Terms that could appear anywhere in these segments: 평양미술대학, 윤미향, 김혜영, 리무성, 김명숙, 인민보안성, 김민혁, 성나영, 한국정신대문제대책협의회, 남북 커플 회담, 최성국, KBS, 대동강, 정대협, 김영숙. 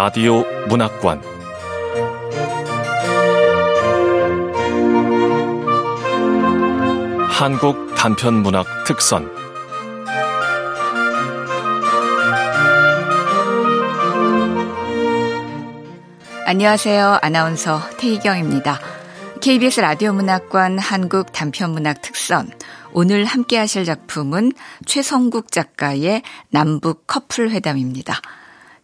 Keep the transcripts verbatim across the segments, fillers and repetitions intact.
라디오 문학관 한국 단편문학 특선 안녕하세요. 아나운서 태희경입니다. 케이비에스 라디오 문학관 한국 단편문학 특선 오늘 함께 하실 작품은 최성국 작가의 남북 커플 회담입니다.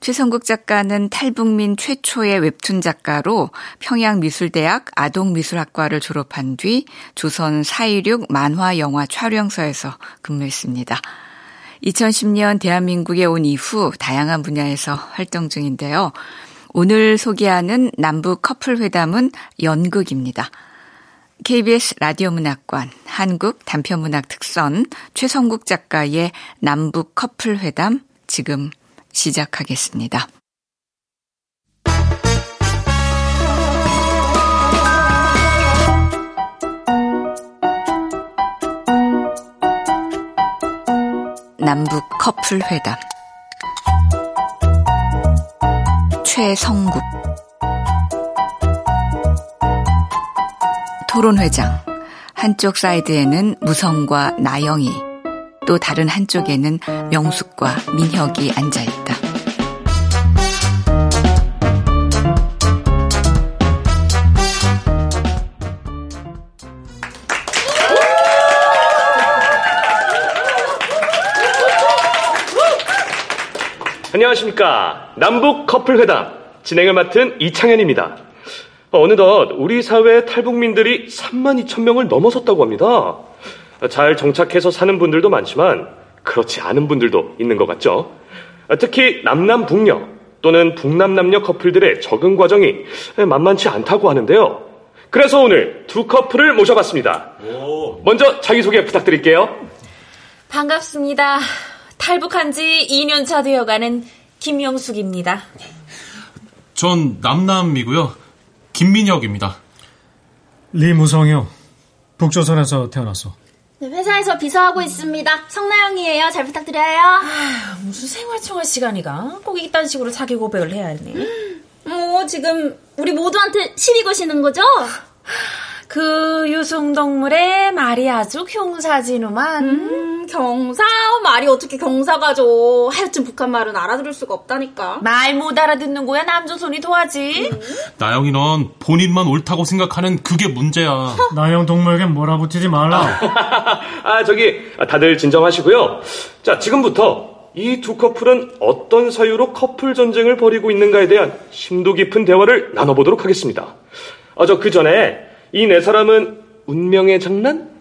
최성국 작가는 탈북민 최초의 웹툰 작가로 평양미술대학 아동미술학과를 졸업한 뒤 조선 사일육 만화영화 촬영서에서 근무했습니다. 이천십 년 대한민국에 온 이후 다양한 분야에서 활동 중인데요. 오늘 소개하는 남북 커플 회담은 연극입니다. 케이비에스 라디오 문학관 한국 단편문학 특선 최성국 작가의 남북 커플 회담 지금 시작하겠습니다. 남북 커플 회담 최성국 토론회장 한쪽 사이드에는 무성과 나영이 또 다른 한쪽에는 명숙과 민혁이 앉아있다. 안녕하십니까. 남북 커플 회담 진행을 맡은 이창현입니다. 어느덧 우리 사회의 탈북민들이 삼만 이천 명을 넘어섰다고 합니다. 잘 정착해서 사는 분들도 많지만 그렇지 않은 분들도 있는 것 같죠. 특히 남남북녀 또는 북남남녀 커플들의 적응 과정이 만만치 않다고 하는데요. 그래서 오늘 두 커플을 모셔봤습니다. 먼저 자기소개 부탁드릴게요. 반갑습니다. 탈북한 지 이 년 차 되어가는 김영숙입니다. 전 남남이고요. 김민혁입니다. 리무성이요. 북조선에서 태어났어. 네, 회사에서 비서하고 있습니다. 성나영이에요. 잘 부탁드려요. 아, 무슨 생활총할 시간이가. 꼭 이딴 식으로 자기 고백을 해야 하네. 음, 뭐 지금 우리 모두한테 시비 거시는 거죠? 그 유승동물의 말이 아주 경사지누만. 음, 경사? 말이 어떻게 경사가죠. 하여튼 북한 말은 알아들을 수가 없다니까. 말 못 알아듣는 거야. 남조선이 도와지. 음. 나영이 넌 본인만 옳다고 생각하는 그게 문제야. 허? 나영 동물에겐 몰아붙이지 말라. 아, 저기 다들 진정하시고요. 자, 지금부터 이 두 커플은 어떤 사유로 커플 전쟁을 벌이고 있는가에 대한 심도 깊은 대화를 나눠보도록 하겠습니다. 아, 저 그 전에 이 네 사람은 운명의 장난?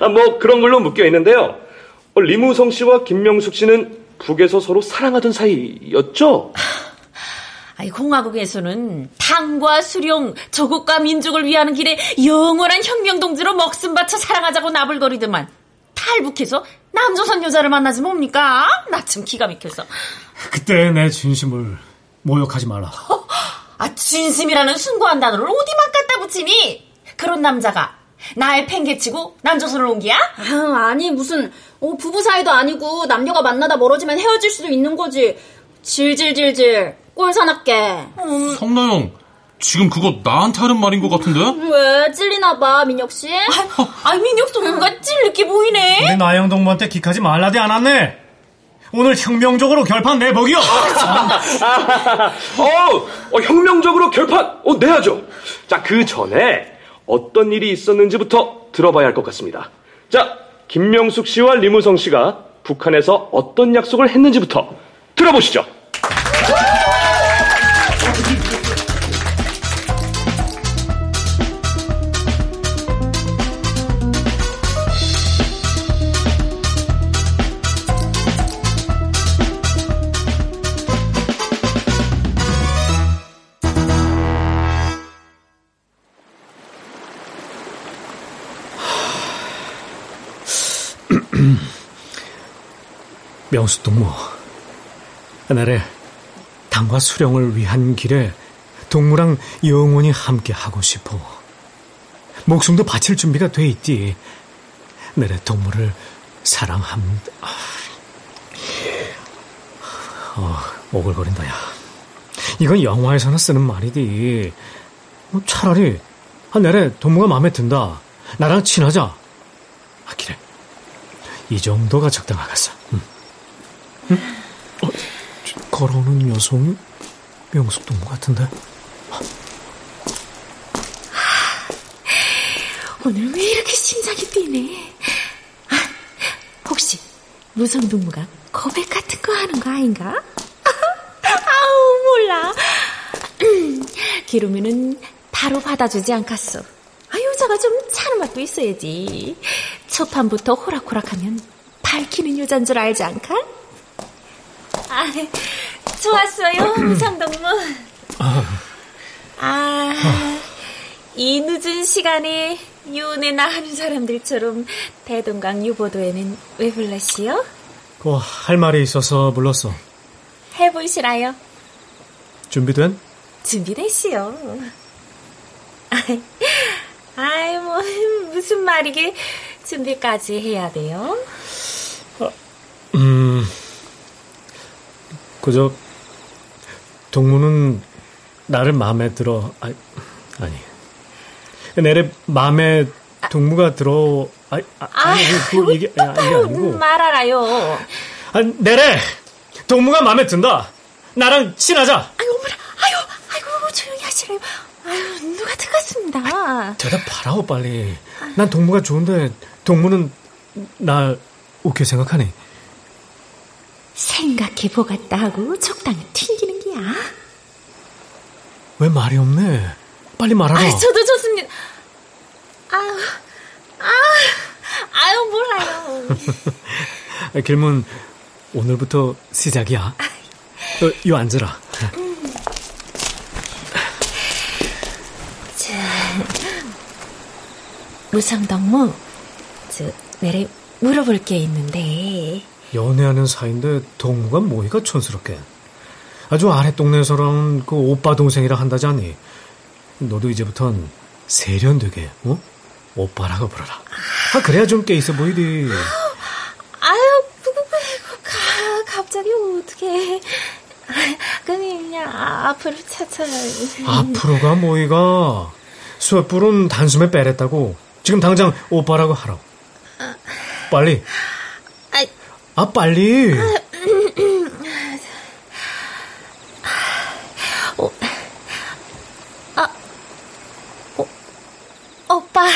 아, 뭐 그런 걸로 묶여 있는데요. 어, 리무성 씨와 김명숙 씨는 북에서 서로 사랑하던 사이였죠? 아니, 공화국에서는 당과 수령, 조국과 민족을 위하는 길에 영원한 혁명동지로 목숨 바쳐 사랑하자고 나불거리더만 탈북해서 남조선 여자를 만나지 뭡니까? 나 참 기가 막혀서. 그때 내 진심을 모욕하지 말라. 아, 진심이라는 숭고한 단어를 어디만 갖다 붙이니? 그런 남자가 나의 팽개치고 남조선으로 온 기야? 아, 아니 무슨 어, 부부 사이도 아니고 남녀가 만나다 멀어지면 헤어질 수도 있는 거지. 질질질질 꼴 사납게. 음. 성나영 지금 그거 나한테 하는 말인 것 같은데? 왜 찔리나 봐 민혁씨. 아, 민혁도 뭔가 찔릴 게 보이네. 우리 나영 동무한테 기까지 말라지 않았네. 오늘 혁명적으로 결판 내보기요. 어, 어, 혁명적으로 결판 어, 내야죠. 자, 그 전에 어떤 일이 있었는지부터 들어봐야 할 것 같습니다. 자, 김명숙 씨와 리무성 씨가 북한에서 어떤 약속을 했는지부터 들어보시죠. 명수 동무, 나를 당과 수령을 위한 길에 동무랑 영원히 함께 하고 싶어. 목숨도 바칠 준비가 돼 있디. 나를 동무를 사랑함. 어, 오글거린다야. 이건 영화에서나 쓰는 말이디. 뭐 차라리 한 내래 동무가 마음에 든다. 나랑 친하자. 아, 그래. 이 정도가 적당하겠어. 응. 응? 어, 걸어오는 여성이 영숙 동무 같은데. 오늘 왜 이렇게 심장이 뛰네. 아, 혹시 무성 동무가 고백 같은 거 하는 거 아닌가? 아우 몰라. 기름이는 바로 받아주지 않겠어. 아, 여자가 좀 차는 맛도 있어야지. 첫 판부터 호락호락하면 밝히는 여잔 줄 알지 않까? 아, 좋았어요 무성 동무. 아, 이 늦은 시간에 유네나 하는 사람들처럼 대동강 유보도에는 왜 불렀시요? 뭐 할 말이 있어서 불렀어. 해보시라요. 준비된? 준비됐시요. 아이, 아이 뭐 무슨 말이게 준비까지 해야 돼요? 아, 음, 그저 동무는 나를 마음에 들어. 아니, 아니. 내래 마음에 동무가 아, 들어. 아이, 아, 아니, 아니, 그 이게, 아, 이게 아니고. 말하라요. 아, 내래 동무가 마음에 든다. 나랑 친하자. 아유 어머나, 아유, 아이고 조용히 하시래요. 아유 누가 들었습니다. 아, 대답하라고 빨리. 난 동무가 좋은데 동무는 날 오케이 생각하니? 생각해 보겠다 하고 적당히 튕기는 게야. 왜 말이 없네? 빨리 말하라. 아, 저도 좋습니다. 아유, 아유, 아유, 몰라요. 길문, 오늘부터 시작이야. 너, 요 앉으라. 음. 자, 무성덕무, 저, 내래 물어볼 게 있는데. 연애하는 사이인데 동무가 뭐이가 촌스럽게. 아주 아래 동네에서랑 그 오빠 동생이라 한다잖니. 너도 이제부턴 세련되게, 어? 오빠라고 부르라. 아, 그래야 좀 꽤 있어 보이디. 아유, 가, 갑자기 어떡해. 그냥 앞으로 차차. 앞으로가 뭐이가? 쇠뿔은 단숨에 빼랬다고. 지금 당장 오빠라고 하라고. 빨리. 아, 빨리. 오빠, 아우,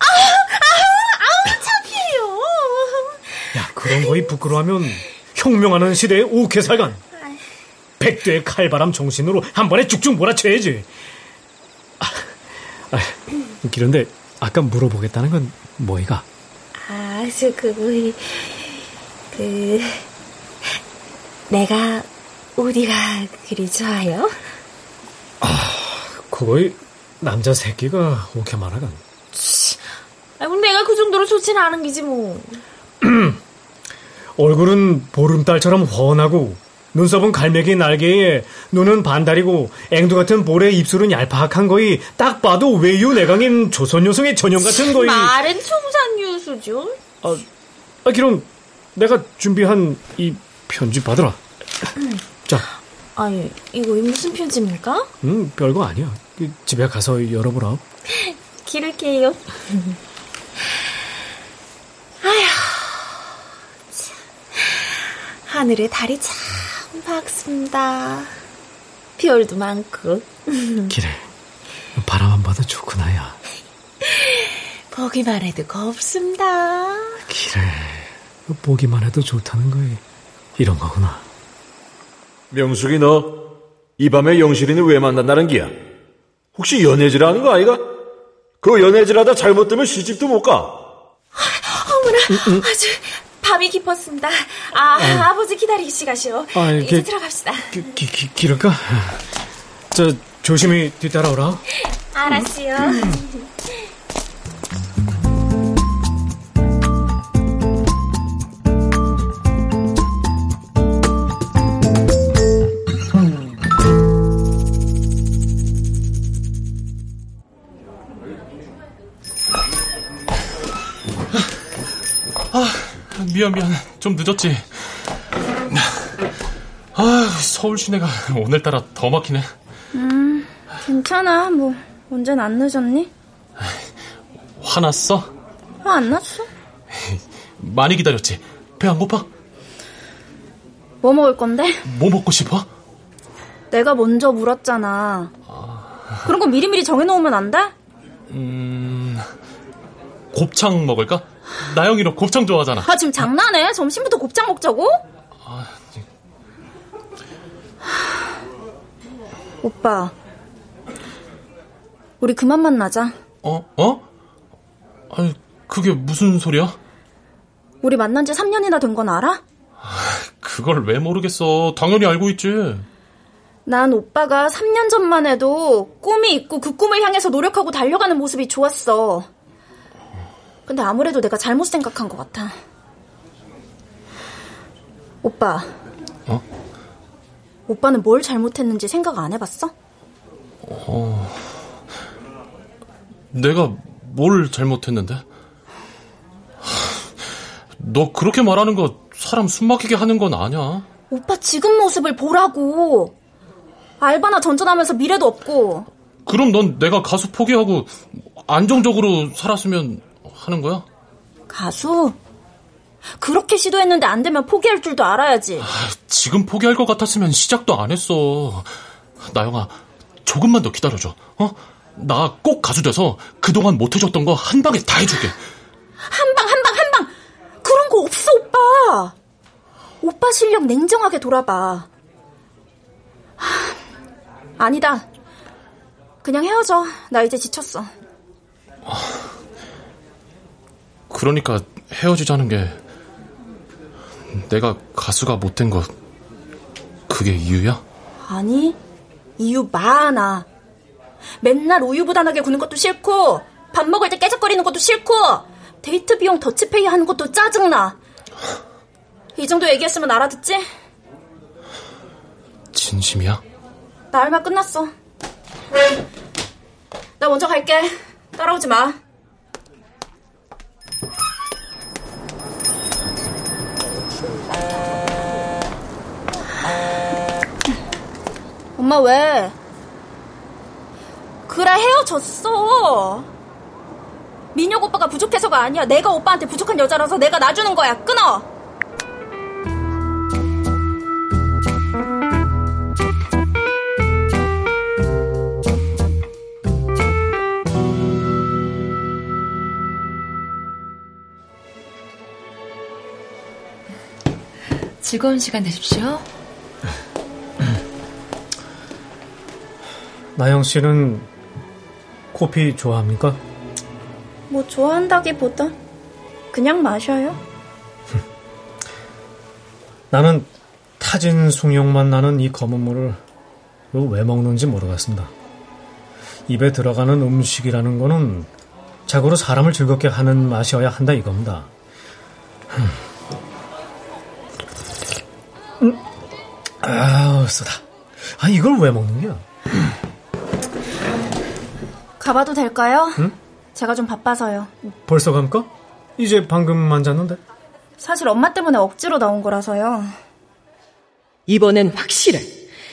아우, 아우, 창피해요. 야, 그런 거에 부끄러워하면 혁명하는 시대의 오케살간. 백대의 칼바람 정신으로 한 번에 쭉쭉 몰아쳐야지. 아, 아, 그런데 아까 물어보겠다는 건 뭐이가? 아, 저 그, 그, 내가 어디가 그리 좋아요? 아, 그거이. 남자 새끼가 오케 말하간. 아니, 내가 그 정도로 좋지는 않은 기지 뭐. 얼굴은 보름달처럼 훤하고 눈썹은 갈매기 날개에 눈은 반달이고 앵두 같은 볼에 입술은 얄팍한 거이. 딱 봐도 외유 내강인 조선 여성의 전형 같은 거이. 말은 청산 유수죠. 아, 아, 그럼 내가 준비한 이 편지 받으라. 자. 아니, 이거 무슨 편지입니까? 응, 별거 아니야. 집에 가서 열어보라. 기를게요. 아휴, 참. 하늘에 달이 참 밝습니다. 별도 많고. 기를, 바람만 봐도 좋구나, 야. 보기만 해도 곱습니다. 기를, 보기만 해도 좋다는 거에 이런 거구나. 명숙이, 너 이 밤에 영실이는 왜 만난다는 기야? 혹시 연애질하는 거 아이가? 그 연애질하다 잘못되면 시집도 못 가. 어머나, 음, 음. 아주 밤이 깊었습니다. 아, 아유. 아버지 기다리시가시오. 아유, 이제 기, 들어갑시다. 기, 기, 기, 기를까? 저 조심히 뒤따라오라. 알았지요. 음. 미안 미안 좀 늦었지. 아, 서울 시내가 오늘따라 더 막히네. 음, 괜찮아. 뭐 언젠 안 늦었니? 화났어? 화 안 났어? 많이 기다렸지? 배 안 고파? 뭐 먹을 건데? 뭐 먹고 싶어? 내가 먼저 물었잖아. 아... 그런 거 미리미리 정해놓으면 안 돼? 음... 곱창 먹을까? 나영이 너 곱창 좋아하잖아. 아, 지금 장난해? 점심부터 곱창 먹자고? 아... 오빠, 우리 그만 만나자. 어? 어? 아니, 그게 무슨 소리야? 우리 만난 지 삼 년이나 된 건 알아? 그걸 왜 모르겠어. 당연히 알고 있지. 난 오빠가 삼 년 전만 해도 꿈이 있고 그 꿈을 향해서 노력하고 달려가는 모습이 좋았어. 근데 아무래도 내가 잘못 생각한 것 같아. 오빠. 어? 오빠는 뭘 잘못했는지 생각 안 해봤어? 어... 내가 뭘 잘못했는데? 너 그렇게 말하는 거 사람 숨막히게 하는 건 아니야. 오빠 지금 모습을 보라고. 알바나 전전하면서 미래도 없고. 그럼 넌 내가 가수 포기하고 안정적으로 살았으면 하는 거야? 가수? 그렇게 시도했는데 안 되면 포기할 줄도 알아야지. 아, 지금 포기할 것 같았으면 시작도 안 했어. 나영아, 조금만 더 기다려줘. 어? 나 꼭 가수 돼서 그동안 못해줬던 거 한 방에 다 해줄게. 한 방, 한 방, 한 방! 그런 거 없어, 오빠! 오빠 실력 냉정하게 돌아봐. 아니다. 그냥 헤어져. 나 이제 지쳤어. 그러니까 헤어지자는 게 내가 가수가 못된 것 그게 이유야? 아니, 이유 많아. 맨날 우유부단하게 구는 것도 싫고, 밥 먹을 때 깨작거리는 것도 싫고, 데이트 비용 더치페이 하는 것도 짜증나. 이 정도 얘기했으면 알아듣지? 진심이야? 나 할 말 끝났어. 나 먼저 갈게. 따라오지 마. 엄마 왜? 그래, 헤어졌어. 민혁 오빠가 부족해서가 아니야. 내가 오빠한테 부족한 여자라서 내가 놔주는 거야. 끊어. 즐거운 시간 되십시오. 나영 씨는 커피 좋아합니까? 뭐 좋아한다기보다 그냥 마셔요. 나는 타진 숭늉만 나는 이 검은 물을 왜 먹는지 모르겠습니다. 입에 들어가는 음식이라는 거는 자고로 사람을 즐겁게 하는 맛이어야 한다 이겁니다. 음. 아우, 쏘다. 아니, 이걸 왜 먹는 거야? 가봐도 될까요? 응? 제가 좀 바빠서요. 벌써 감까? 이제 방금 만졌는데. 사실 엄마 때문에 억지로 나온 거라서요. 이번엔 확실해.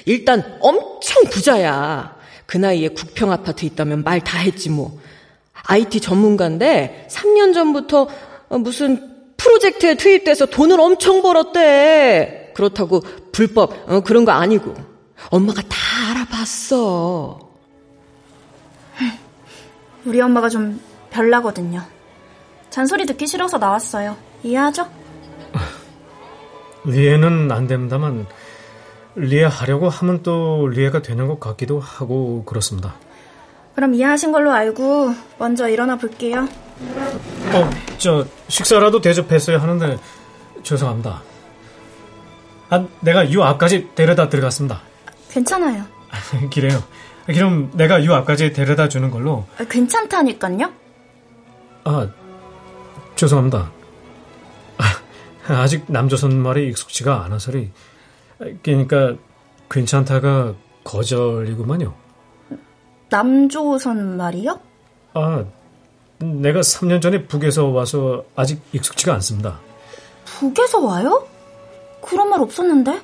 일단 엄청 부자야. 그 나이에 국평 아파트 있다면 말 다 했지 뭐. 아이티 전문가인데 삼 년 전부터 무슨 프로젝트에 투입돼서 돈을 엄청 벌었대. 그렇다고 불법 어, 그런 거 아니고. 엄마가 다 알아봤어. 우리 엄마가 좀 별나거든요. 잔소리 듣기 싫어서 나왔어요. 이해하죠? 리에는 안 됩니다만 리에하려고 하면 또 리에가 되는 것 같기도 하고 그렇습니다. 그럼 이해하신 걸로 알고 먼저 일어나 볼게요. 어, 저 식사라도 대접했어야 하는데 죄송합니다. 아, 내가 유 앞까지 데려다 들어갔습니다. 괜찮아요. 기래요. 그럼 내가 유 앞까지 데려다 주는 걸로. 아, 괜찮다니깐요. 아, 죄송합니다. 아, 아직 남조선 말이 익숙지가 않아서리. 그러니까 괜찮다가 거절이구만요. 남조선 말이요? 아, 내가 삼 년 전에 북에서 와서 아직 익숙지가 않습니다. 북에서 와요? 그런 말 없었는데.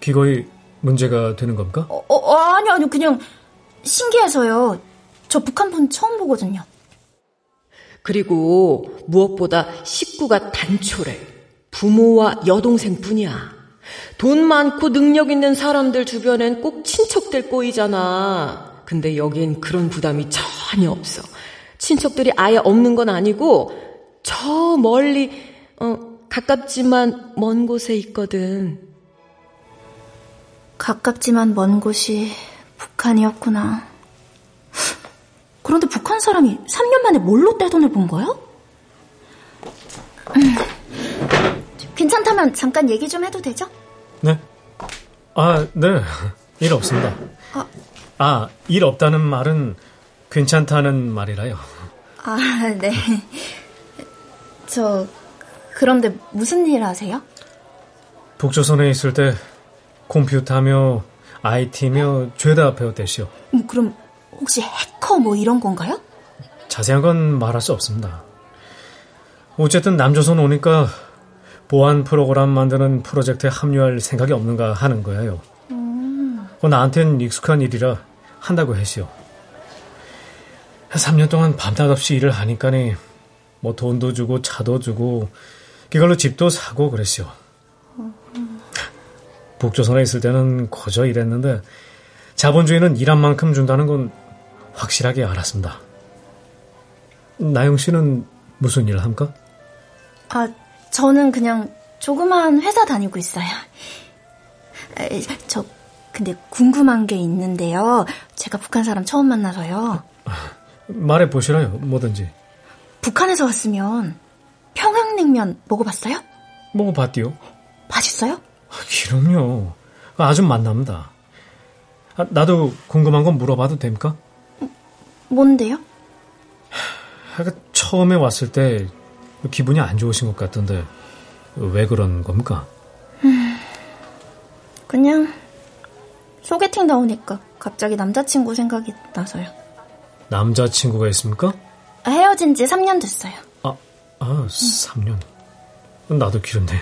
기거이 문제가 되는 겁니까? 어, 어 아니 아니 그냥 신기해서요. 저 북한분 처음 보거든요. 그리고 무엇보다 식구가 단촐해. 부모와 여동생뿐이야. 돈 많고 능력 있는 사람들 주변엔 꼭 친척들 꼬이잖아. 근데 여긴 그런 부담이 전혀 없어. 친척들이 아예 없는 건 아니고 저 멀리 어, 가깝지만 먼 곳에 있거든. 가깝지만 먼 곳이 북한이었구나. 그런데 북한 사람이 삼 년 만에 뭘로 떼돈을 본 거야? 음, 괜찮다면 잠깐 얘기 좀 해도 되죠? 네? 아, 네. 일 없습니다. 아, 아, 일 없다는 말은 괜찮다는 말이라요. 아, 네. 저, 그런데 무슨 일 하세요? 북조선에 있을 때 컴퓨터며 아이티며 죄다 배웠댔시요. 음, 그럼 혹시 해커 뭐 이런 건가요? 자세한 건 말할 수 없습니다. 어쨌든 남조선 오니까 보안 프로그램 만드는 프로젝트에 합류할 생각이 없는가 하는 거예요. 음. 어, 나한텐 익숙한 일이라 한다고 했시요. 한 삼 년 동안 밤낮없이 일을 하니까니 뭐 돈도 주고 차도 주고 그걸로 집도 사고 그랬시요. 음. 북조선에 있을 때는 거저 일했는데 자본주의는 일한 만큼 준다는 건 확실하게 알았습니다. 나영 씨는 무슨 일을 합니까? 아, 저는 그냥 조그만 회사 다니고 있어요. 에, 저 근데 궁금한 게 있는데요. 제가 북한 사람 처음 만나서요. 말해 보시라요, 뭐든지. 북한에서 왔으면 평양냉면 먹어봤어요? 먹어봤디요. 맛있어요? 그럼요. 아주 맛납니다. 아, 나도 궁금한 건 물어봐도 됩니까? 뭔데요? 하, 처음에 왔을 때 기분이 안 좋으신 것 같던데 왜 그런 겁니까? 음, 그냥 소개팅 나오니까 갑자기 남자친구 생각이 나서요. 남자친구가 있습니까? 헤어진 지 삼 년 됐어요. 아, 아 삼 년. 음. 나도 길은데.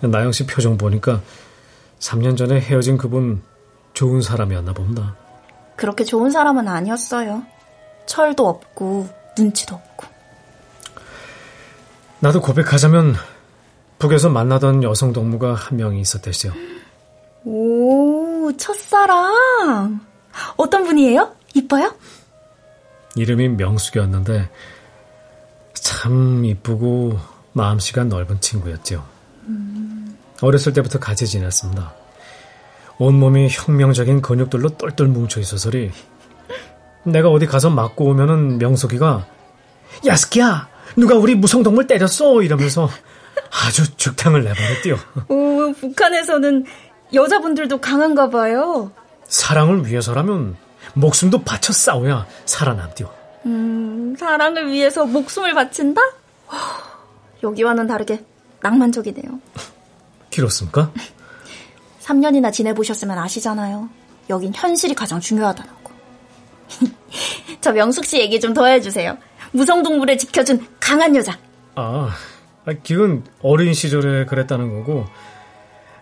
나영 씨 표정 보니까 삼 년 전에 헤어진 그분 좋은 사람이었나 봅니다. 그렇게 좋은 사람은 아니었어요. 철도 없고 눈치도 없고. 나도 고백하자면 북에서 만나던 여성 동무가 한 명이 있었대요. 오, 첫사랑. 어떤 분이에요? 이뻐요? 이름이 명숙이었는데 참 이쁘고 마음씨가 넓은 친구였죠. 음. 어렸을 때부터 같이 지냈습니다. 온몸이 혁명적인 근육들로 똘똘 뭉쳐있어서리 내가 어디 가서 맞고 오면은 명숙이가 야 스키야 누가 우리 무성동물 때렸어 이러면서 아주 죽탕을 내버렸대요. 오, 북한에서는 여자분들도 강한가 봐요. 사랑을 위해서라면 목숨도 바쳐 싸워야 살아남디요. 음, 사랑을 위해서 목숨을 바친다? 여기와는 다르게 낭만적이네요. 길었습니까? 삼 년이나 지내보셨으면 아시잖아요. 여긴 현실이 가장 중요하다는 거. 저 명숙 씨 얘기 좀 더 해주세요. 무성동물을 지켜준 강한 여자. 아, 기은 어린 시절에 그랬다는 거고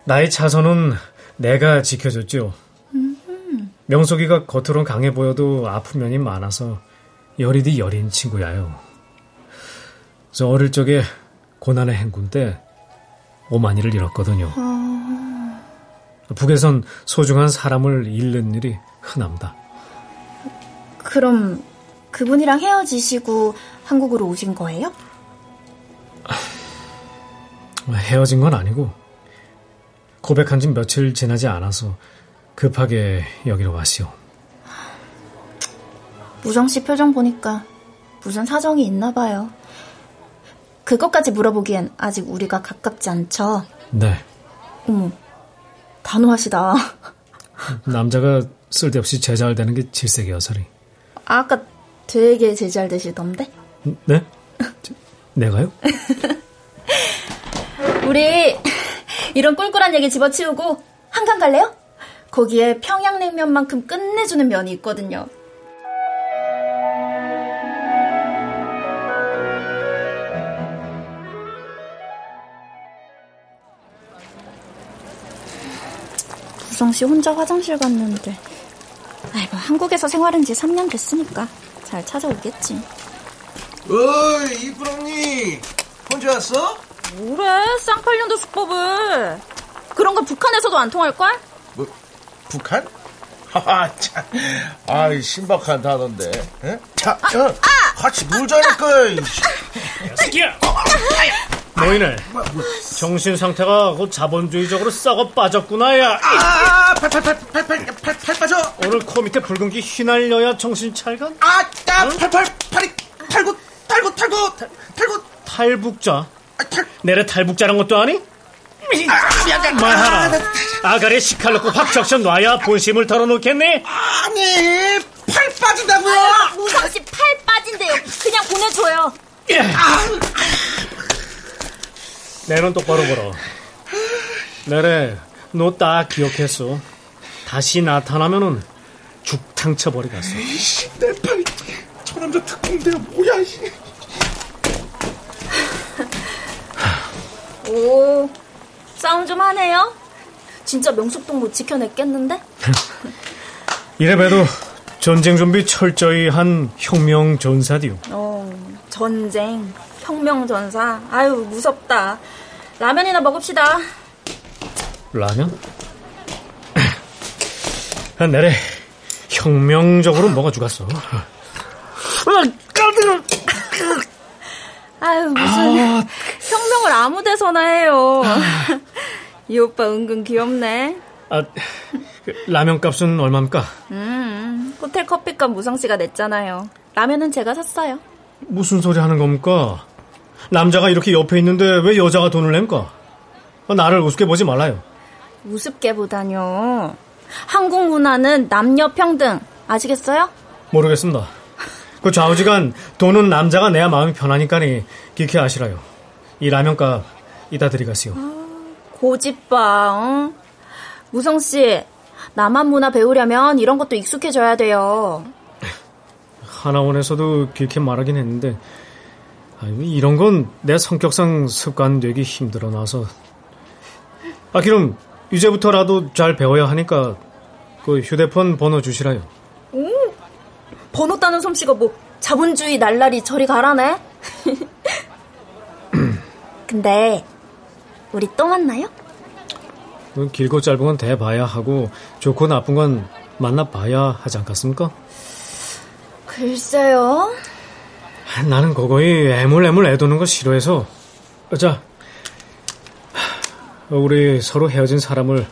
나이 차서는 내가 지켜줬죠. 음. 명숙이가 겉으론 강해 보여도 아픈 면이 많아서 여리디 여린 친구야요. 저 어릴 적에 고난의 행군 때 오만이를 잃었거든요. 어... 북에선 소중한 사람을 잃는 일이 흔합니다. 그럼 그분이랑 헤어지시고 한국으로 오신 거예요? 헤어진 건 아니고 고백한 지 며칠 지나지 않아서 급하게 여기로 왔시오. 무정 씨 표정 보니까 무슨 사정이 있나 봐요. 그것까지 물어보기엔 아직 우리가 가깝지 않죠? 네. 어머, 단호하시다. 남자가 쓸데없이 제잘되는 게 질색이어서리. 아까 되게 제잘되시던데? 네? 저, 내가요? 우리 이런 꿀꿀한 얘기 집어치우고 한강 갈래요? 거기에 평양냉면만큼 끝내주는 면이 있거든요. 미성씨 혼자 화장실 갔는데. 아이고, 한국에서 생활한 지 삼 년 됐으니까 잘 찾아오겠지. 어이, 이쁜 언니 혼자 왔어? 뭐래, 쌍팔년도 수법을. 그런 거 북한에서도 안 통할걸? 뭐, 북한? 하하, 참. 아이, 신박한 단어인데. 에? 자, 아, 야, 아, 같이 놀자니까. 야, 새끼야. 너희네 정신 상태가 자본주의적으로 썩어 빠졌구나. 야, 아, 팔, 팔, 팔, 팔, 팔, 팔, 팔 빠져. 오늘 코 밑에 붉은 기 휘날려야 정신 찰간. 아, 아, 팔, 팔, 팔이 탈구, 탈구, 탈구, 탈구. 탈북자. 내래 탈북자란 것도 아니? 말하라. 아가리 시칼 넣고 확 적셔 놔야 본심을 털어놓겠네. 아니, 팔 빠진다고요. 무성씨 팔 빠진대요. 그냥 보내줘요. 내 눈 똑바로 걸어. 내래 너 딱 기억했어. 다시 나타나면은 죽탕 쳐버리겠어. 이씨, 내 팔 초남자 특공대야 뭐야. 오, 싸움 좀 하네요. 진짜 명숙동 못 지켜냈겠는데? 이래봬도 전쟁 준비 철저히 한 혁명 전사디요. 어, 전쟁, 혁명 전사. 아유, 무섭다. 라면이나 먹읍시다. 라면? 한 내래 혁명적으로 뭐가 죽었어. 아유, 무슨 아, 혁명을 아무 데서나 해요. 아, 이 오빠 은근 귀엽네. 아, 그, 라면 값은 얼마입니까? 음, 호텔 커피값 무성씨가 냈잖아요. 라면은 제가 샀어요. 무슨 소리 하는 겁니까? 남자가 이렇게 옆에 있는데 왜 여자가 돈을 냅니까? 나를 우습게 보지 말아요. 우습게 보다뇨. 한국 문화는 남녀 평등, 아시겠어요? 모르겠습니다. 그 좌우지간 돈은 남자가 내야 마음이 편하니까니 기케 아시라요. 이 라면값 이따 드리겠어요. 아, 고집봐. 응? 무성씨, 남한 문화 배우려면 이런 것도 익숙해져야 돼요. 하나원에서도 길게 말하긴 했는데, 아니, 이런 건 내 성격상 습관되기 힘들어나서. 아, 그럼 이제부터라도 잘 배워야 하니까 그 휴대폰 번호 주시라요. 오, 번호 따는 솜씨가 뭐 자본주의 날라리 저리 가라네. 근데 우리 또 만나요? 길고 짧은 건 대봐야 하고 좋고 나쁜 건 만나봐야 하지 않겠습니까? 글쎄요. 나는 거거이 애물애물 애도는 거 싫어해서. 자, 우리 서로 헤어진 사람을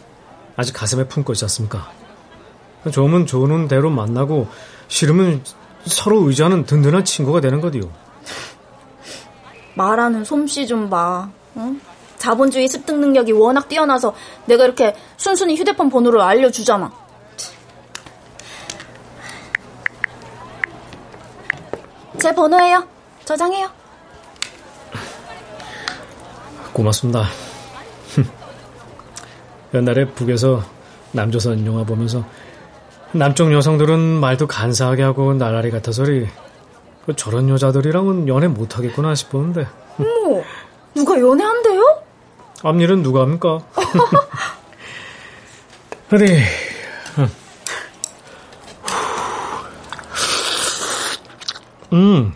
아직 가슴에 품고 있지 않습니까? 좋으면 좋은 대로 만나고 싫으면 서로 의지하는 든든한 친구가 되는 거디요. 말하는 솜씨 좀 봐. 응? 자본주의 습득 능력이 워낙 뛰어나서 내가 이렇게 순순히 휴대폰 번호를 알려주잖아. 제 번호예요. 저장해요. 고맙습니다. 옛날에 북에서 남조선 영화 보면서 남쪽 여성들은 말도 간사하게 하고 날라리 같아서리 저런 여자들이랑은 연애 못하겠구나 싶었는데. 어머, 누가 연애한대요? 앞일은 누가 합니까? 어디 음,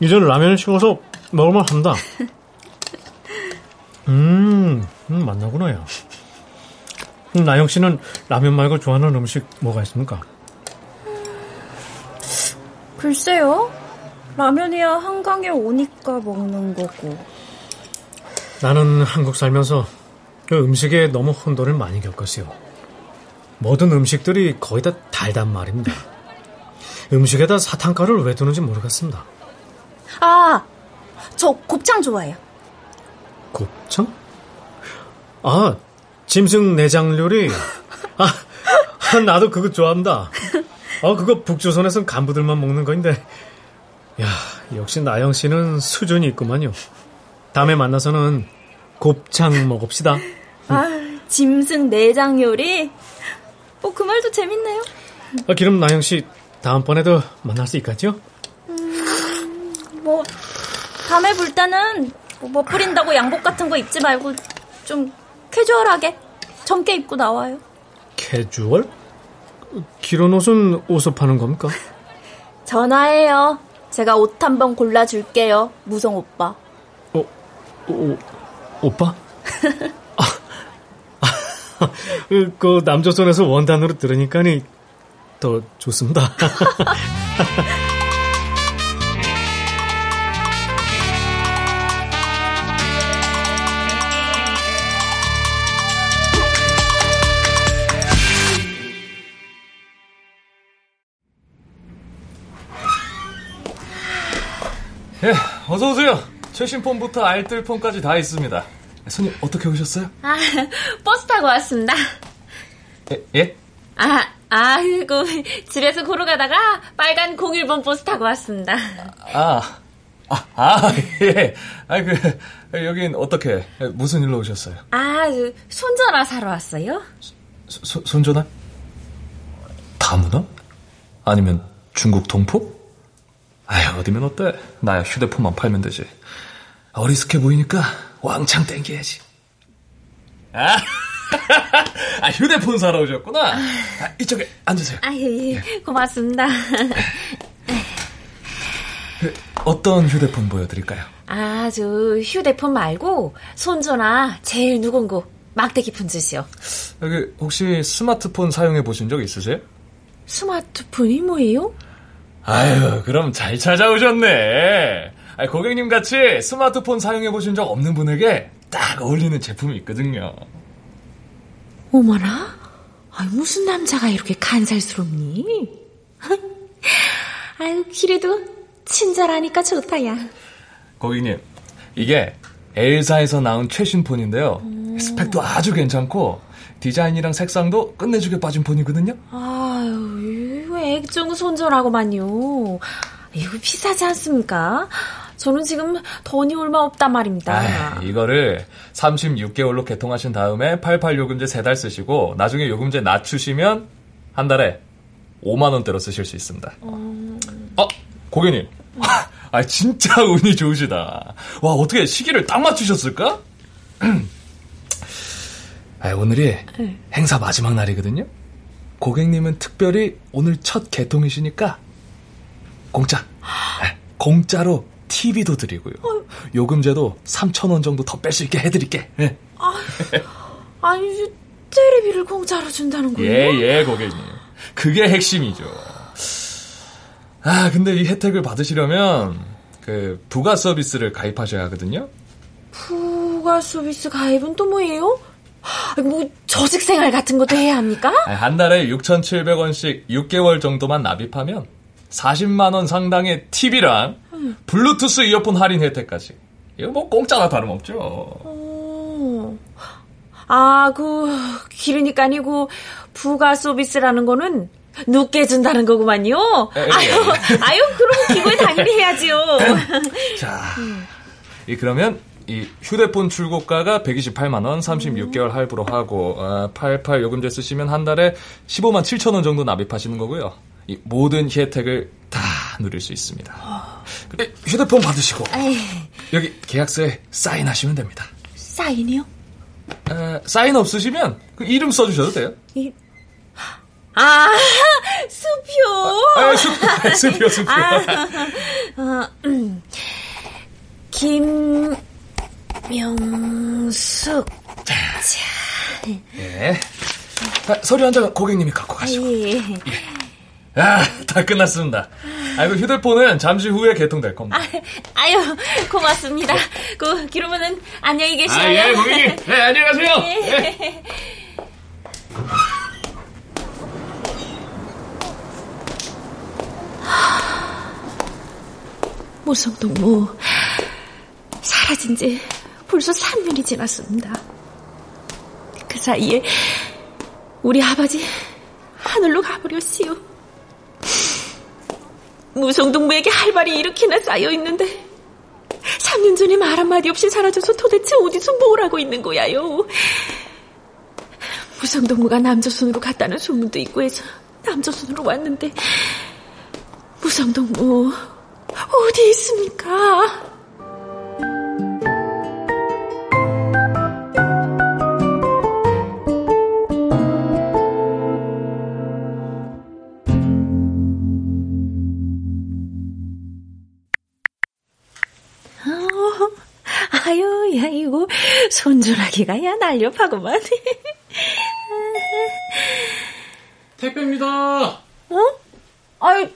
이제는 라면을 식어서 먹을만 한다. 음, 음, 맞나구나, 야. 나영 씨는 라면 말고 좋아하는 음식 뭐가 있습니까? 글쎄요. 라면이야 한강에 오니까 먹는 거고. 나는 한국 살면서 그 음식에 너무 혼돈을 많이 겪었어요. 모든 음식들이 거의 다 달단 말입니다. 음식에다 사탕가루를 왜 두는지 모르겠습니다. 아, 저 곱창 좋아해요. 곱창? 아, 짐승 내장 요리. 아, 나도 그거 좋아한다. 아, 그거 북조선에선 간부들만 먹는 거인데. 야, 역시 나영 씨는 수준이 있구만요. 다음에 만나서는 곱창 먹읍시다. 아, 짐승 내장 요리? 뭐 그 말도 재밌네요. 아, 그럼 나영 씨 다음번에도 만날 수 있겠죠? 음, 뭐 밤에 볼 때는 뭐 뿌린다고 양복 같은 거 입지 말고 좀 캐주얼하게 젊게 입고 나와요. 캐주얼? 길은 옷은 어디서 파는 겁니까? 전화해요. 제가 옷 한번 골라줄게요. 무성 오빠. 어, 오, 오빠? 아, 아, 그 남조선에서 원단으로 들으니까니 더 좋습니다. 예, 어서오세요. 최신 폰부터 알뜰 폰까지 다 있습니다. 손님, 어떻게 오셨어요? 아, 버스 타고 왔습니다. 예? 예? 아, 아이고, 집에서 걸어가다가 빨간 공일번 버스 타고 왔습니다. 아, 아, 아, 예. 아, 그, 여긴 어떻게, 무슨 일로 오셨어요? 아, 손전화 사러 왔어요? 소, 소, 손전화? 다문화? 아니면 중국 동포? 아휴, 어디면 어때? 나야 휴대폰만 팔면 되지. 어리숙해 보이니까 왕창 땡겨야지. 아, 아 휴대폰 사러 오셨구나. 아, 이쪽에 앉으세요. 아, 예, 예. 예. 고맙습니다. 그, 어떤 휴대폰 보여드릴까요? 아, 저 휴대폰 말고 손전화 제일 누군 거 막대기 폰 주시오. 여기 혹시 스마트폰 사용해 보신 적 있으세요? 스마트폰이 뭐예요? 아유, 그럼 잘 찾아오셨네. 아니, 고객님 같이 스마트폰 사용해보신 적 없는 분에게 딱 어울리는 제품이 있거든요. 어머나, 아니, 무슨 남자가 이렇게 간살스럽니? 아유, 그래도 친절하니까 좋다, 야. 고객님, 이게 엘사에서 나온 최신 폰인데요. 오. 스펙도 아주 괜찮고 디자인이랑 색상도 끝내주게 빠진 폰이거든요. 아유, 액정 손절하고만요. 이거 비싸지 않습니까? 저는 지금 돈이 얼마 없단 말입니다. 아이, 이거를 삼십육 개월로 개통하신 다음에 팔십팔 요금제 세 달 쓰시고 나중에 요금제 낮추시면 한 달에 오만 원대로 쓰실 수 있습니다. 어... 아, 고객님. 아, 진짜 운이 좋으시다. 와, 어떻게 시기를 딱 맞추셨을까? 아, 오늘이 네. 행사 마지막 날이거든요. 고객님은 특별히 오늘 첫 개통이시니까 공짜, 공짜로 티비도 드리고요. 어휴. 요금제도 삼천 원 정도 더 뺄 수 있게 해드릴게. 예. 아, 아니, 텔레비를 공짜로 준다는군요. 예예, 예, 고객님. 그게 핵심이죠. 아, 근데 이 혜택을 받으시려면 그 부가 서비스를 가입하셔야 하거든요. 부가 서비스 가입은 또 뭐예요? 뭐 조직생활 같은 것도 해야 합니까? 한 달에 육천칠백 원씩 육 개월 정도만 납입하면 사십만 원 상당의 티비랑 음. 블루투스 이어폰 할인 혜택까지. 이거 뭐 공짜나 다름없죠. 어... 아, 그 그러니까 아니고 부가 서비스라는 거는 늦게 준다는 거구만요. 에, 에, 아유, 에, 에. 아유, 그럼 기고에 당연히 해야지요. 자, 음. 이 그러면. 이 휴대폰 출고가가 백이십팔만 원, 삼십육 개월 할부로 하고 어, 팔십팔 요금제 쓰시면 한 달에 십오만 칠천 원 정도 납입하시는 거고요. 이 모든 혜택을 다 누릴 수 있습니다. 그래, 휴대폰 받으시고 에이. 여기 계약서에 사인하시면 됩니다. 사인이요? 에, 사인 없으시면 그 이름 써주셔도 돼요. 이... 아, 수표. 아, 아, 수표, 수표, 수표. 아, 어, 음. 김... 명숙. 자. 예. 아, 서류 한 장 고객님이 갖고 가시고. 예. 예. 아, 다 끝났습니다. 아이고, 휴대폰은 잠시 후에 개통될 겁니다. 아, 아유, 고맙습니다. 그, 기름은 안녕히 계시고요. 아, 예, 고객님. 네, 안녕하세요. 예. 예. 무성동무 사라진 지 벌써 삼 년이 지났습니다. 그 사이에 우리 아버지 하늘로 가버렸시오. 무성동무에게 할 말이 이렇게나 쌓여있는데 삼 년 전에 말 한마디 없이 사라져서 도대체 어디서 뭘 하고 있는 거야요. 무성동무가 남조선으로 갔다는 소문도 있고 해서 남조선으로 왔는데 무성동무 어디 있습니까? 손절하기가 야 날렵하구만. 택배입니다. 어? 아유,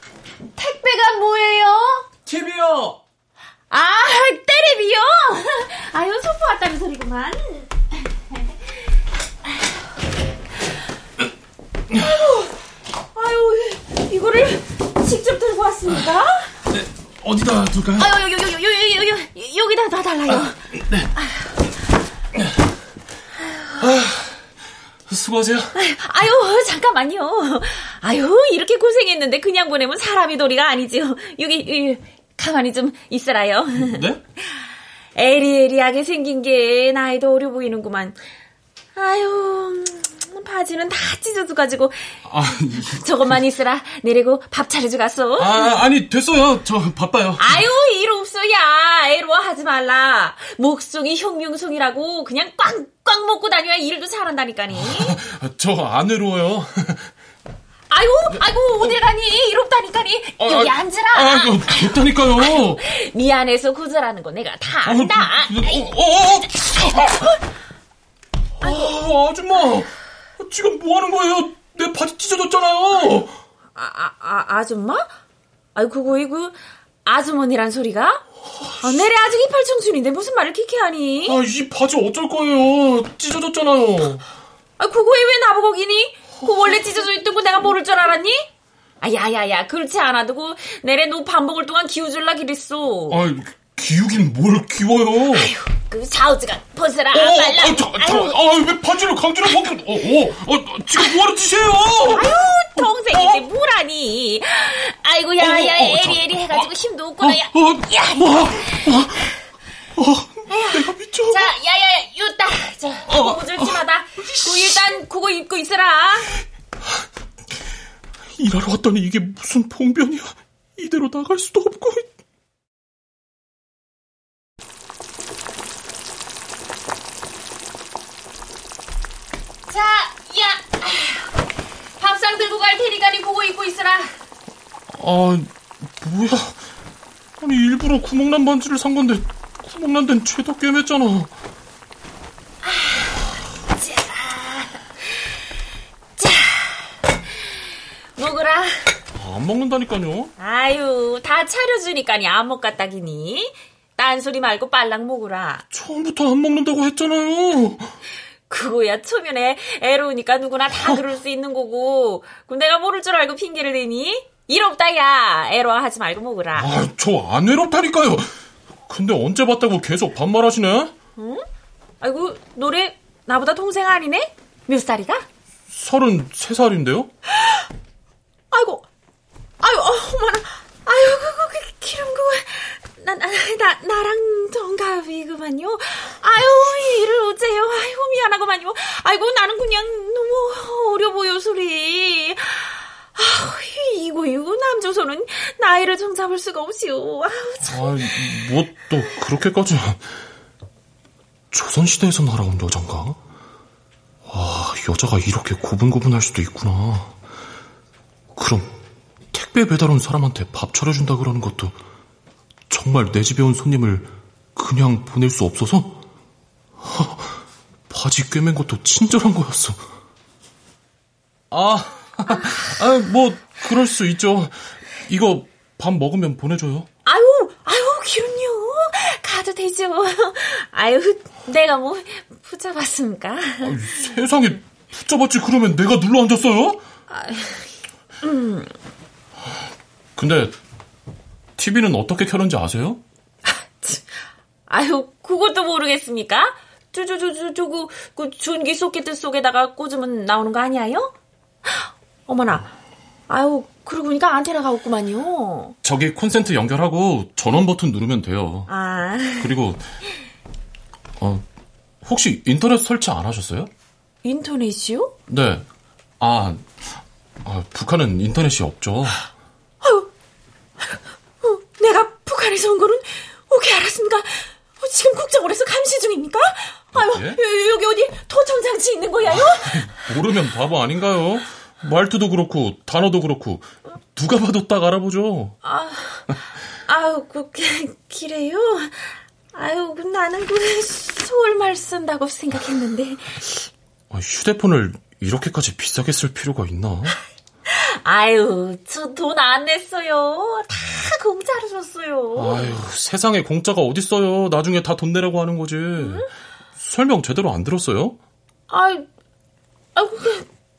택배가 뭐예요? 티비요. 아, 테레비요? 아유, 소포 왔다는 소리구만. 아유, 아유, 이거를 직접 들고 왔습니다. 네, 어디다 둘까요? 아유, 여기, 여기, 여기, 여기, 여기, 여기다 놔달라요. 아, 네. 아유. 아유. 수고하세요. 아유, 아유, 잠깐만요. 아유, 이렇게 고생했는데 그냥 보내면 사람이 도리가 아니지요. 여기, 여기 가만히 좀 있어라요. 네? 에리에리하게 생긴 게 나이도 어려 보이는구만. 아유, 바지는 다 찢어져가지고. 아, 저것만 있으라. 내리고 밥 차려주고 갔어. 아, 아니, 됐어요. 저 바빠요. 아유, 일 없어야. 애로하지 말라. 목송이 흉흉송이라고 그냥 꽝꽝 먹고 다녀야 일도 잘한다니까니. 아, 저 안 외로워요. 아유, 아이고, 어딜 가니? 이롭다니까니. 아, 여기 앉으라. 아이고, 됐다니까요. 아유, 미안해서 구절하는 거 내가 다 안다. 어, 어, 어. 아줌마. 지금 뭐 하는 거예요? 내 바지 찢어졌잖아요. 아, 아, 아, 아줌마? 아유, 그거, 이거, 아주머니란 소리가? 아, 내래 아직 이팔 청춘인데 무슨 말을 키키하니? 아, 이 바지 어쩔 거예요. 찢어졌잖아요. 아, 그거에 왜 나보고 기니? 그 원래 찢어져 있던 거 내가 모를 줄 알았니? 아, 야, 야, 야, 그렇지 않아도 그 내래 너 밥 먹을 동안 기우줄라 그랬어. 아, 기우긴 뭘 기워요? 아유. 그 좌우지간 벗으라. 어, 말라. 아, 저, 저, 아유, 왜 바지를 강제로 벗겨? 어, 어, 어, 지금 뭐하는 짓이에요? 아유, 동생이지 뭐라니. 아이고, 야, 야, 에리에리 해가지고 힘도 없구나. 야, 야, 내가 미쳐. 자, 야, 야, 요따, 자, 고무줄치마다. 그 일단 그거 입고 있으라. 일하러 왔더니 이게 무슨 봉변이야? 이대로 나갈 수도 없고. 자, 야, 밥상 들고 갈 테니까니 보고 입고 있으라. 아, 뭐야? 아니 일부러 구멍난 반지를 산 건데 구멍난 데는 죄다 꿰맸잖아. 아, 자, 자, 먹으라. 안 먹는다니까요. 아유, 다 차려주니까니 안 먹겠다기니. 딴소리 말고 빨랑 먹으라. 처음부터 안 먹는다고 했잖아요. 그거야 초면에 애로우니까 누구나 다 그럴 수 있는 거고. 그럼 내가 모를 줄 알고 핑계를 대니? 일 없다 야. 애로하지 말고 먹으라. 아, 저 안 외롭다니까요. 근데 언제 봤다고 계속 반말하시네? 응? 아이고, 노래 나보다 동생 아니네? 몇 살이가? 서른세 살인데요? 아이고, 아유, 어머나. 아유, 그거 그 기름 그거. 나, 나, 나, 나랑 동갑이구만요. 아유, 일을 어째요. 아이고, 미안하구만요. 아이고, 나는 그냥 너무 어려 보여, 소리. 아유, 이거, 이거, 남조선은 나이를 정잡을 수가 없이요. 아유, 참. 아이, 뭐, 또, 그렇게까지. 조선시대에서 날아온 여잔가? 와, 여자가 이렇게 고분고분할 수도 있구나. 그럼, 택배 배달 온 사람한테 밥 차려준다 그러는 것도 정말 내 집에 온 손님을 그냥 보낼 수 없어서? 하, 바지 꿰맨 것도 친절한 거였어. 아, 아, 뭐 그럴 수 있죠. 이거 밥 먹으면 보내줘요. 아유, 아유, 기름요. 가도 되죠. 아유, 내가 뭐 붙잡았습니까? 아유, 세상에 붙잡았지 그러면 내가 눌러 앉았어요? 아유, 음. 근데 티비는 어떻게 켜는지 아세요? 아유, 그것도 모르겠습니까? 저저저저그 그 전기 소켓 속에다가 꽂으면 나오는 거 아니에요? 어머나, 아유, 그러고 보니까 안테나가 없구만요. 저기 콘센트 연결하고 전원 버튼 누르면 돼요. 아. 그리고 어 혹시 인터넷 설치 안 하셨어요? 인터넷이요? 네. 아, 아 북한은 인터넷이 없죠. 아유. 내가 북한에서 온 거는 오케이 알았습니까? 지금 국정원에서 감시 중입니까? 아유, 예? 여기 어디 토청 장치 있는 거야요? 아, 모르면 바보 아닌가요? 말투도 그렇고 단어도 그렇고 누가 봐도 딱 알아보죠. 아, 아유, 그, 그래요? 아유, 나는 그 서울말 쓴다고 생각했는데. 휴대폰을 이렇게까지 비싸게 쓸 필요가 있나? 아유, 저 돈 안 냈어요. 다 공짜로 줬어요. 아유, 세상에 공짜가 어딨어요. 나중에 다 돈 내라고 하는 거지. 응? 설명 제대로 안 들었어요? 아유, 아유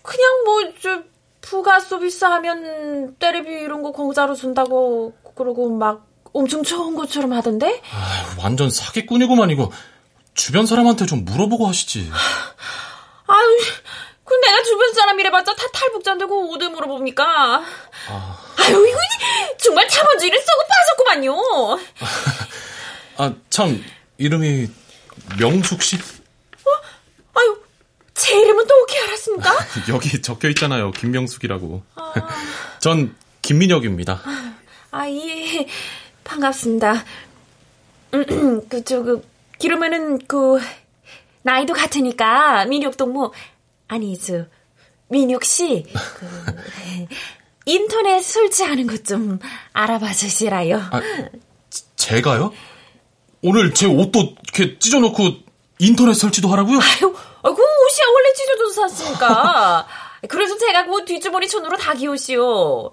그냥 뭐 저 부가소 비싸하면 텔레비 이런 거 공짜로 준다고 그러고 막 엄청 좋은 것처럼 하던데? 아유, 완전 사기꾼이구만 이거. 주변 사람한테 좀 물어보고 하시지. 아유, 그 내가 주변 사람이래봤자 다 탈북자인데고 어디 물어봅니까? 아... 아유, 이거 정말 자본주의를 썩어 빠졌구만요. 아, 참, 이름이 명숙 씨? 어? 아유, 제 이름은 또 어떻게 알았습니까? 여기 적혀있잖아요, 김명숙이라고. 아... 전 김민혁입니다. 아, 예, 반갑습니다. 그, 저, 그, 그러면은 그, 나이도 같으니까 민혁 동무, 아니, 저, 민혁 씨, 그, 인터넷 설치하는 것 좀 알아봐 주시라요. 아, 제가요? 오늘 제 옷도 이렇게 찢어놓고 인터넷 설치도 하라고요? 아유, 그 옷이야 원래 찢어져서 샀으니까. 그래서 제가 그 뒷주머니 천으로 다 기우시오.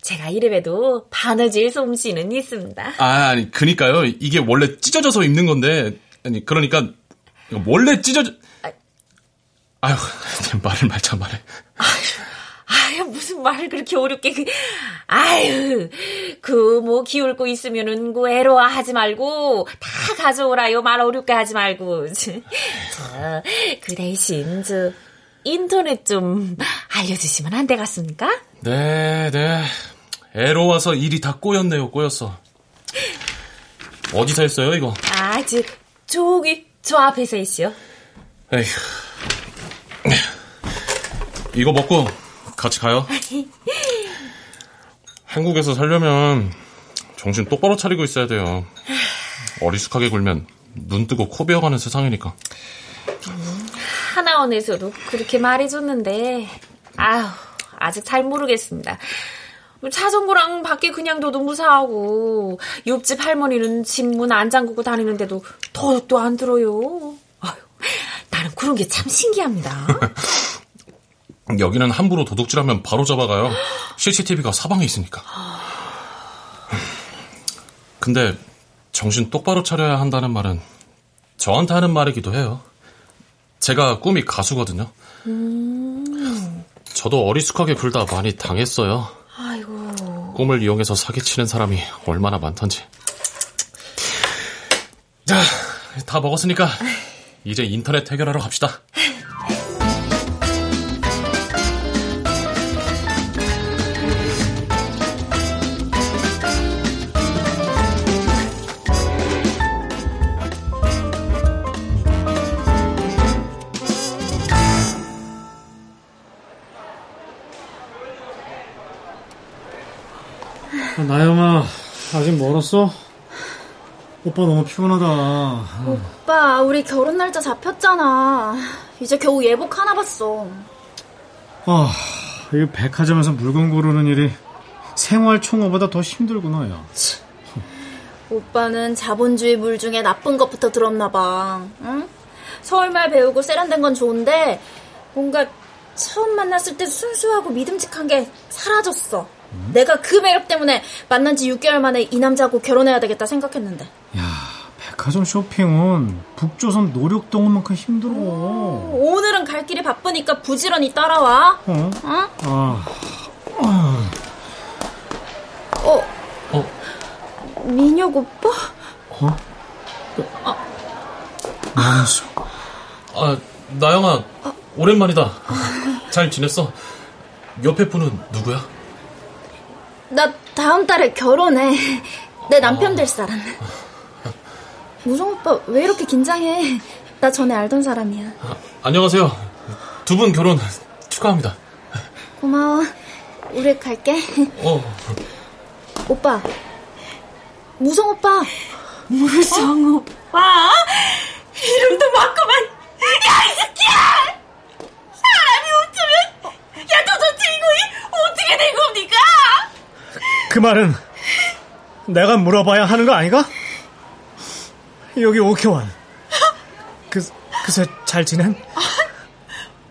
제가 이래봬도 바느질 솜씨는 있습니다. 아, 아니, 그니까요. 이게 원래 찢어져서 입는 건데, 아니, 그러니까, 원래 찢어져, 아유, 말을 말자 말해. 아유, 아유, 무슨 말을 그렇게 어렵게. 그, 아유, 그 뭐 기울 거 있으면은 그 애로하지 말고 다 가져오라요. 말 어렵게 하지 말고. 저, 그 대신 저 인터넷 좀 알려주시면 안 되겠습니까? 네, 네. 애로와서 일이 다 꼬였네요, 꼬였어. 어디서 했어요, 이거? 아, 저 저기 저 앞에서 했어요. 에휴. 이거 먹고 같이 가요. 한국에서 살려면 정신 똑바로 차리고 있어야 돼요. 어리숙하게 굴면 눈 뜨고 코 베어가는 세상이니까. 음, 하나원에서도 그렇게 말해줬는데 아휴, 아직 잘 모르겠습니다. 자전거랑 밖에 그냥 둬도 무사하고 옆집 할머니는 집 문 안 잠그고 다니는데도 더욱더 안 들어요. 나는 그런 게 참 신기합니다. 여기는 함부로 도둑질하면 바로 잡아가요. 씨씨티비가 사방에 있으니까. 근데 정신 똑바로 차려야 한다는 말은 저한테 하는 말이기도 해요. 제가 꿈이 가수거든요. 음... 저도 어리숙하게 굴다 많이 당했어요. 아이고. 꿈을 이용해서 사기치는 사람이 얼마나 많던지. 자, 다 먹었으니까 이제 인터넷 해결하러 갑시다. 아, 나영아, 아직 멀었어? 오빠 너무 피곤하다. 오빠, 우리 결혼 날짜 잡혔잖아. 이제 겨우 예복 하나 봤어. 아, 이 백화점에서 물건 고르는 일이 생활 총어보다 더 힘들구나, 야. 오빠는 자본주의 물 중에 나쁜 것부터 들었나 봐. 응? 서울말 배우고 세련된 건 좋은데 뭔가 처음 만났을 때 순수하고 믿음직한 게 사라졌어. 음? 내가 그 매력 때문에 만난 지 육 개월 만에 이 남자하고 결혼해야 되겠다 생각했는데. 야, 백화점 쇼핑은 북조선 노력동만큼 힘들어. 오, 오늘은 갈 길이 바쁘니까 부지런히 따라와. 어? 응? 아, 아. 어? 어? 민혁 오빠? 어? 아, 아, 아 나영아, 아. 오랜만이다. 아. 잘 지냈어? 옆에 분은 누구야? 나 다음 달에 결혼해. 내 남편 될 사람. 무성 오빠 왜 이렇게 긴장해? 나 전에 알던 사람이야. 아, 안녕하세요. 두 분 결혼 축하합니다. 고마워. 우리 갈게. 어. 오빠. 무성 오빠. 무성 어? 오빠? 이름도 맞고만. 야, 이 새끼야! 사람이 어쩌면. 야, 도대체 이거 어떻게 된 겁니까? 그 말은 내가 물어봐야 하는 거 아니가? 여기 오케환. 그, 그새 잘 지낸? 아,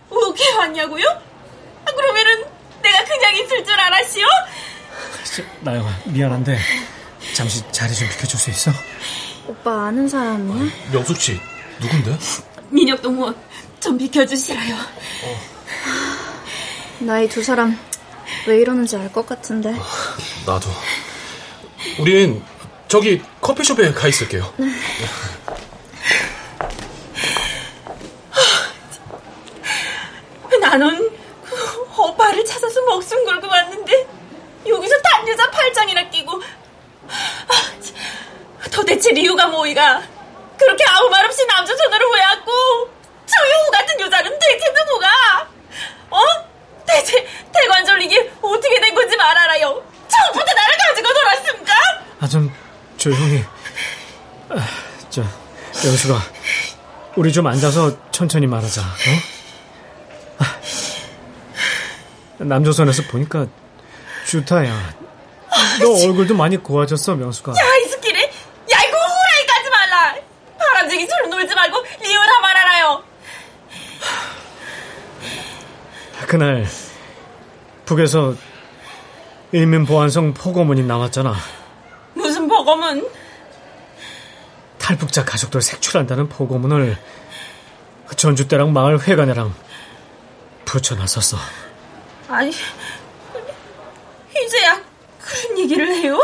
오케환이냐고요? 아, 그러면은 내가 그냥 있을 줄 알았시오? 나영아, 미안한데 잠시 자리 좀 비켜줄 수 있어? 오빠 아는 사람이야? 아, 명숙 씨, 누군데? 민혁 동무, 좀 비켜주시라요. 어. 나 이 두 사람 왜 이러는지 알 것 같은데. 아, 나도. 우린 저기 커피숍에 가 있을게요. 네. 나는 그 오빠를 찾아서 목숨 걸고 왔는데 여기서 딴 여자 팔짱이나 끼고. 아, 도대체 리우가 뭐이가 그렇게 아무 말 없이 남자 손으로 왜 왔고, 저 여우 같은 여자는 대체 누구가? 어? 대체 대관절리기 어떻게 된 건지 말 알아요. 처음부터 나를 가지고 놀았습니까? 아, 좀 조용히. 아, 자, 영수가 우리 좀 앉아서 천천히 말하자. 어? 아, 남조선에서 보니까 주타야. 아, 너 씨. 얼굴도 많이 고와졌어, 명수가. 야, 이 새끼네. 야, 이거 후라이까지 말라. 바람쟁이 소리 놀지 말고 리우나 말하라요. 그날 북에서 인민보안성 포고문이 나왔잖아. 무슨 포고문? 탈북자 가족들 색출한다는 포고문을 전주대랑 마을회관에랑 붙여놨었어. 아니, 이제야 그런 얘기를 해요?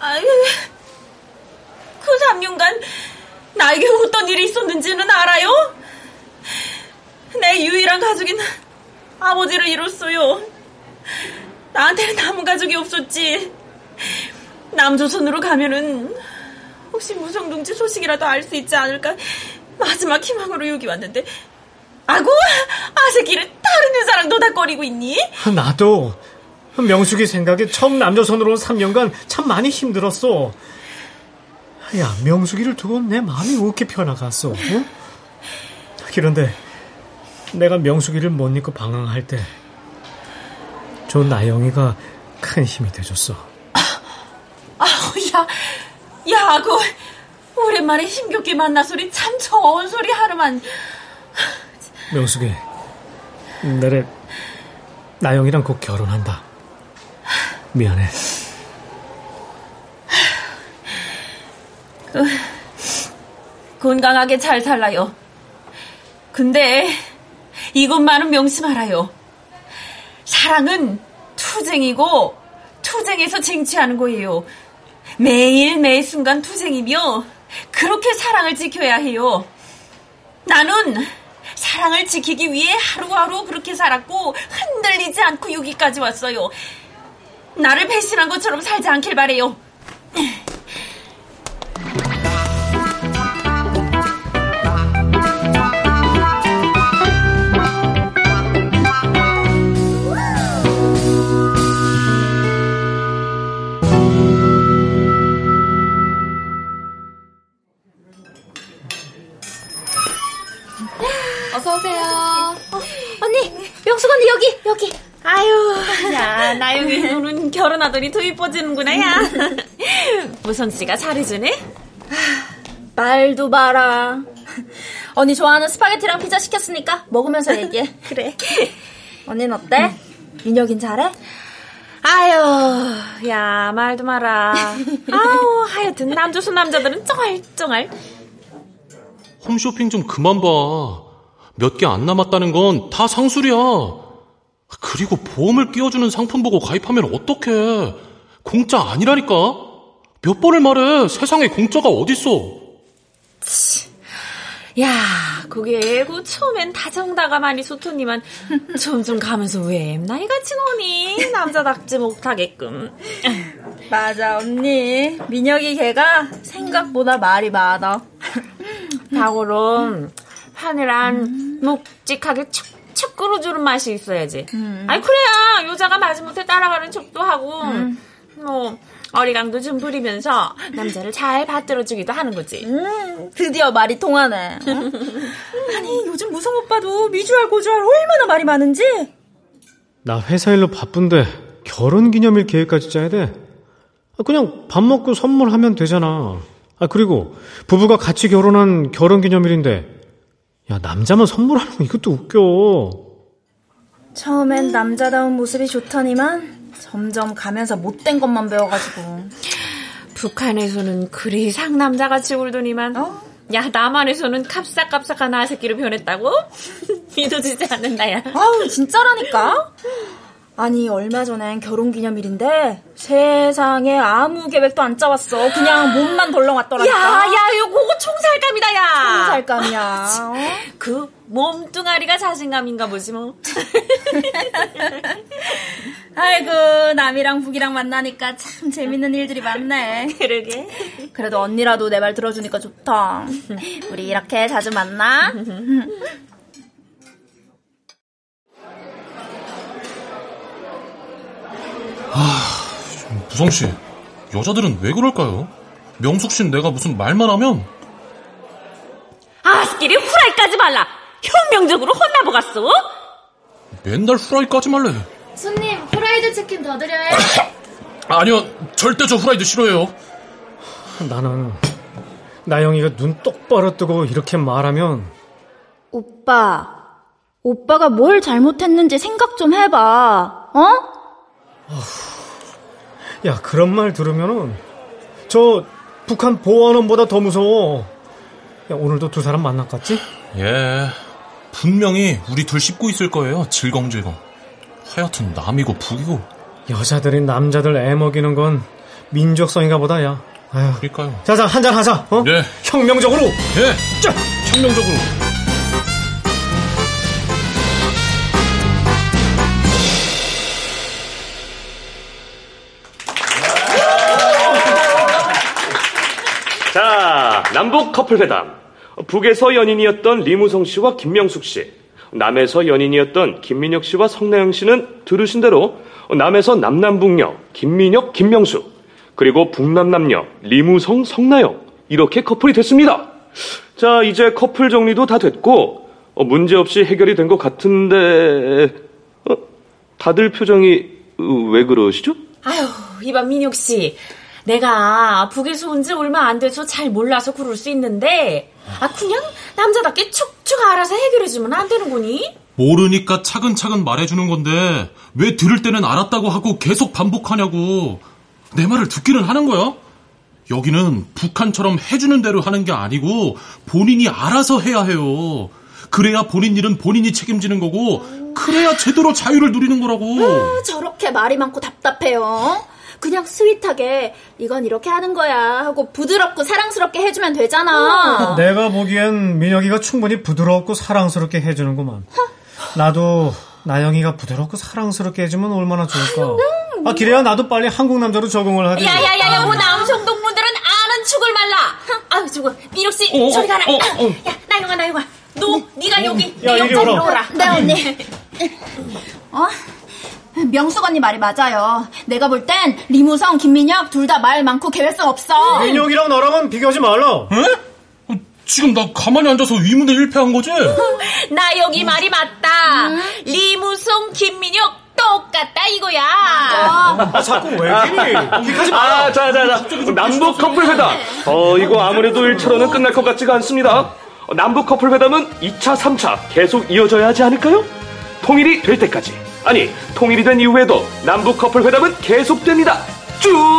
아니, 그 삼 년간 나에게 어떤 일이 있었는지는 알아요? 내 유일한 가족인 아버지를 잃었어요. 나한테는 남은 가족이 없었지. 남조선으로 가면은 혹시 무성둥지 소식이라도 알 수 있지 않을까 마지막 희망으로 여기 왔는데, 아구, 아새끼를 다른 여자랑 노닥거리고 있니? 나도 명숙이 생각에 처음 남조선으로 온 삼 년간 참 많이 힘들었어. 야, 명숙이를 두고 내 마음이 어떻게 편하겠어? 어? 그런데 내가 명숙이를 못 잊고 방황할 때 저 나영이가 큰 힘이 돼줬어. 아우, 야, 야, 아구, 오랜만에 힘겹게 만나서리 참 좋은 소리 하루만. 명숙이, 내래 나영이랑 곧 결혼한다. 미안해. 그, 건강하게 잘 살라요. 근데 이것만은 명심하라요. 사랑은 투쟁이고 투쟁에서 쟁취하는 거예요. 매일 매 순간 투쟁이며 그렇게 사랑을 지켜야 해요. 나는 사랑을 지키기 위해 하루하루 그렇게 살았고 흔들리지 않고 여기까지 왔어요. 나를 배신한 것처럼 살지 않길 바래요. 어서오세요. 어, 언니, 명숙 언니, 여기, 여기. 아유, 야, 나영이 너는 결혼하더니 더 이뻐지는구나, 야. 무성씨가 잘해주네? 말도 마라. 언니 좋아하는 스파게티랑 피자 시켰으니까 먹으면서 얘기해. 그래. 언니는 어때? 민혁인 잘해? 아유, 야, 말도 마라. 아우, 하여튼 남조선 남자들은 쩡알쩡알. 홈쇼핑 좀 그만 봐. 몇 개 안 남았다는 건 다 상술이야. 그리고 보험을 끼워주는 상품 보고 가입하면 어떡해. 공짜 아니라니까. 몇 번을 말해. 세상에 공짜가 어딨어. 치. 야, 그게 그 처음엔 다정다가 많이 소토니만 점점 가면서 왜 나이가 지노니 남자답지 못하게끔. 맞아, 언니. 민혁이 걔가 생각보다 말이 많아. 닭으로 하늘한 음. 묵직하게 척척 끌어주는 맛이 있어야지. 음. 아니, 그래야 여자가 마지못해 따라가는 척도 하고 음. 뭐 어리광도 좀 부리면서 남자를 잘 받들어주기도 하는 거지. 음, 드디어 말이 통하네. 어? 아니, 요즘 무성 오빠도 미주알 고주알 얼마나 말이 많은지. 나 회사일로 바쁜데 결혼기념일 계획까지 짜야 돼. 그냥 밥 먹고 선물하면 되잖아. 아, 그리고 부부가 같이 결혼한 결혼기념일인데 야, 남자만 선물하는 거 이것도 웃겨. 처음엔 남자다운 모습이 좋더니만 점점 가면서 못된 것만 배워가지고. 북한에서는 그리 상남자같이 굴더니만 어? 야, 남한에서는 캅싹캅싹한 아새끼로 변했다고? 믿어지지 않는다, 야. 아우, 진짜라니까. 아니, 얼마 전엔 결혼기념일인데 세상에 아무 계획도 안 짜왔어. 그냥 몸만 덜렁 왔더라니까. 야, 야, 이거 그거 총살감이다, 야. 총살감이야. 아, 그 몸뚱아리가 자신감인가 보지 뭐. 아이고, 남이랑 북이랑 만나니까 참 재밌는 일들이 많네. 그러게. 그래도 언니라도 내 말 들어주니까 좋다. 우리 이렇게 자주 만나. 아, 무성씨, 여자들은 왜 그럴까요? 명숙씨는 내가 무슨 말만 하면 아스끼리 후라이까지 말라. 혁명적으로 혼나보갔어. 맨날 후라이까지 말래. 손님, 후라이드 치킨 더 드려요? 아니요, 절대 저 후라이드 싫어해요. 나는 나영이가 눈 똑바로 뜨고 이렇게 말하면 오빠, 오빠가 뭘 잘못했는지 생각 좀 해봐. 어? 야, 그런 말 들으면은 저 북한 보안원보다 더 무서워. 야, 오늘도 두 사람 만났겠지? 예, 분명히 우리 둘 씹고 있을 거예요. 질겅질겅. 하여튼 남이고 북이고. 여자들이 남자들 애먹이는 건 민족성인가 보다, 야. 아유. 그러니까요. 자자, 한잔 하자. 어? 네. 혁명적으로. 예. 자, 혁명적으로. 자, 남북 커플 회담. 북에서 연인이었던 리무성 씨와 김명숙 씨, 남에서 연인이었던 김민혁 씨와 성나영 씨는 들으신 대로 남에서 남남북녀 김민혁, 김명숙, 그리고 북남남녀 리무성, 성나영 이렇게 커플이 됐습니다. 자, 이제 커플 정리도 다 됐고 문제없이 해결이 된 것 같은데 어? 다들 표정이 왜 그러시죠? 아유, 이봐 민혁 씨, 내가 북에서 온 지 얼마 안 돼서 잘 몰라서 그럴 수 있는데 아, 그냥 남자답게 축축 알아서 해결해주면 안 되는 거니? 모르니까 차근차근 말해주는 건데 왜 들을 때는 알았다고 하고 계속 반복하냐고. 내 말을 듣기는 하는 거야? 여기는 북한처럼 해주는 대로 하는 게 아니고 본인이 알아서 해야 해요. 그래야 본인 일은 본인이 책임지는 거고 그래야 제대로 자유를 누리는 거라고. 아, 저렇게 말이 많고 답답해요. 그냥 스윗하게 이건 이렇게 하는 거야 하고 부드럽고 사랑스럽게 해주면 되잖아. 내가 보기엔 민혁이가 충분히 부드럽고 사랑스럽게 해주는구만. 나도 나영이가 부드럽고 사랑스럽게 해주면 얼마나 좋을까. 아, 그래야 나도 빨리 한국 남자로 적응을 하지. 야야야야, 뭐 남성동분들은 아는 축을 말라. 아유, 죽어. 민혁씨, 저리 가라. 어, 어, 어. 야, 나영아, 나영아, 너 니가 여기 내 옆자리로 오라. 네, 언니. 어? 명숙 언니 말이 맞아요. 내가 볼 땐 리무성, 김민혁 둘 다 말 많고 계획성 없어. 민혁이랑 나랑은 비교하지 말라. 에? 지금 나 가만히 앉아서 위문에 일패한 거지? 나 여기 말이 맞다. 음? 리무성, 김민혁 똑같다 이거야. 아, 아, 자꾸 왜 이래? 비교하지 마라. 아, 자자자. 남북 커플 회담. 어, 이거 아무래도 일차로는 끝날 것 같지가 않습니다. 남북 커플 회담은 이차, 삼차 계속 이어져야 하지 않을까요? 통일이 될 때까지. 아니, 통일이 된 이후에도 남북 커플 회담은 계속됩니다. 쭉!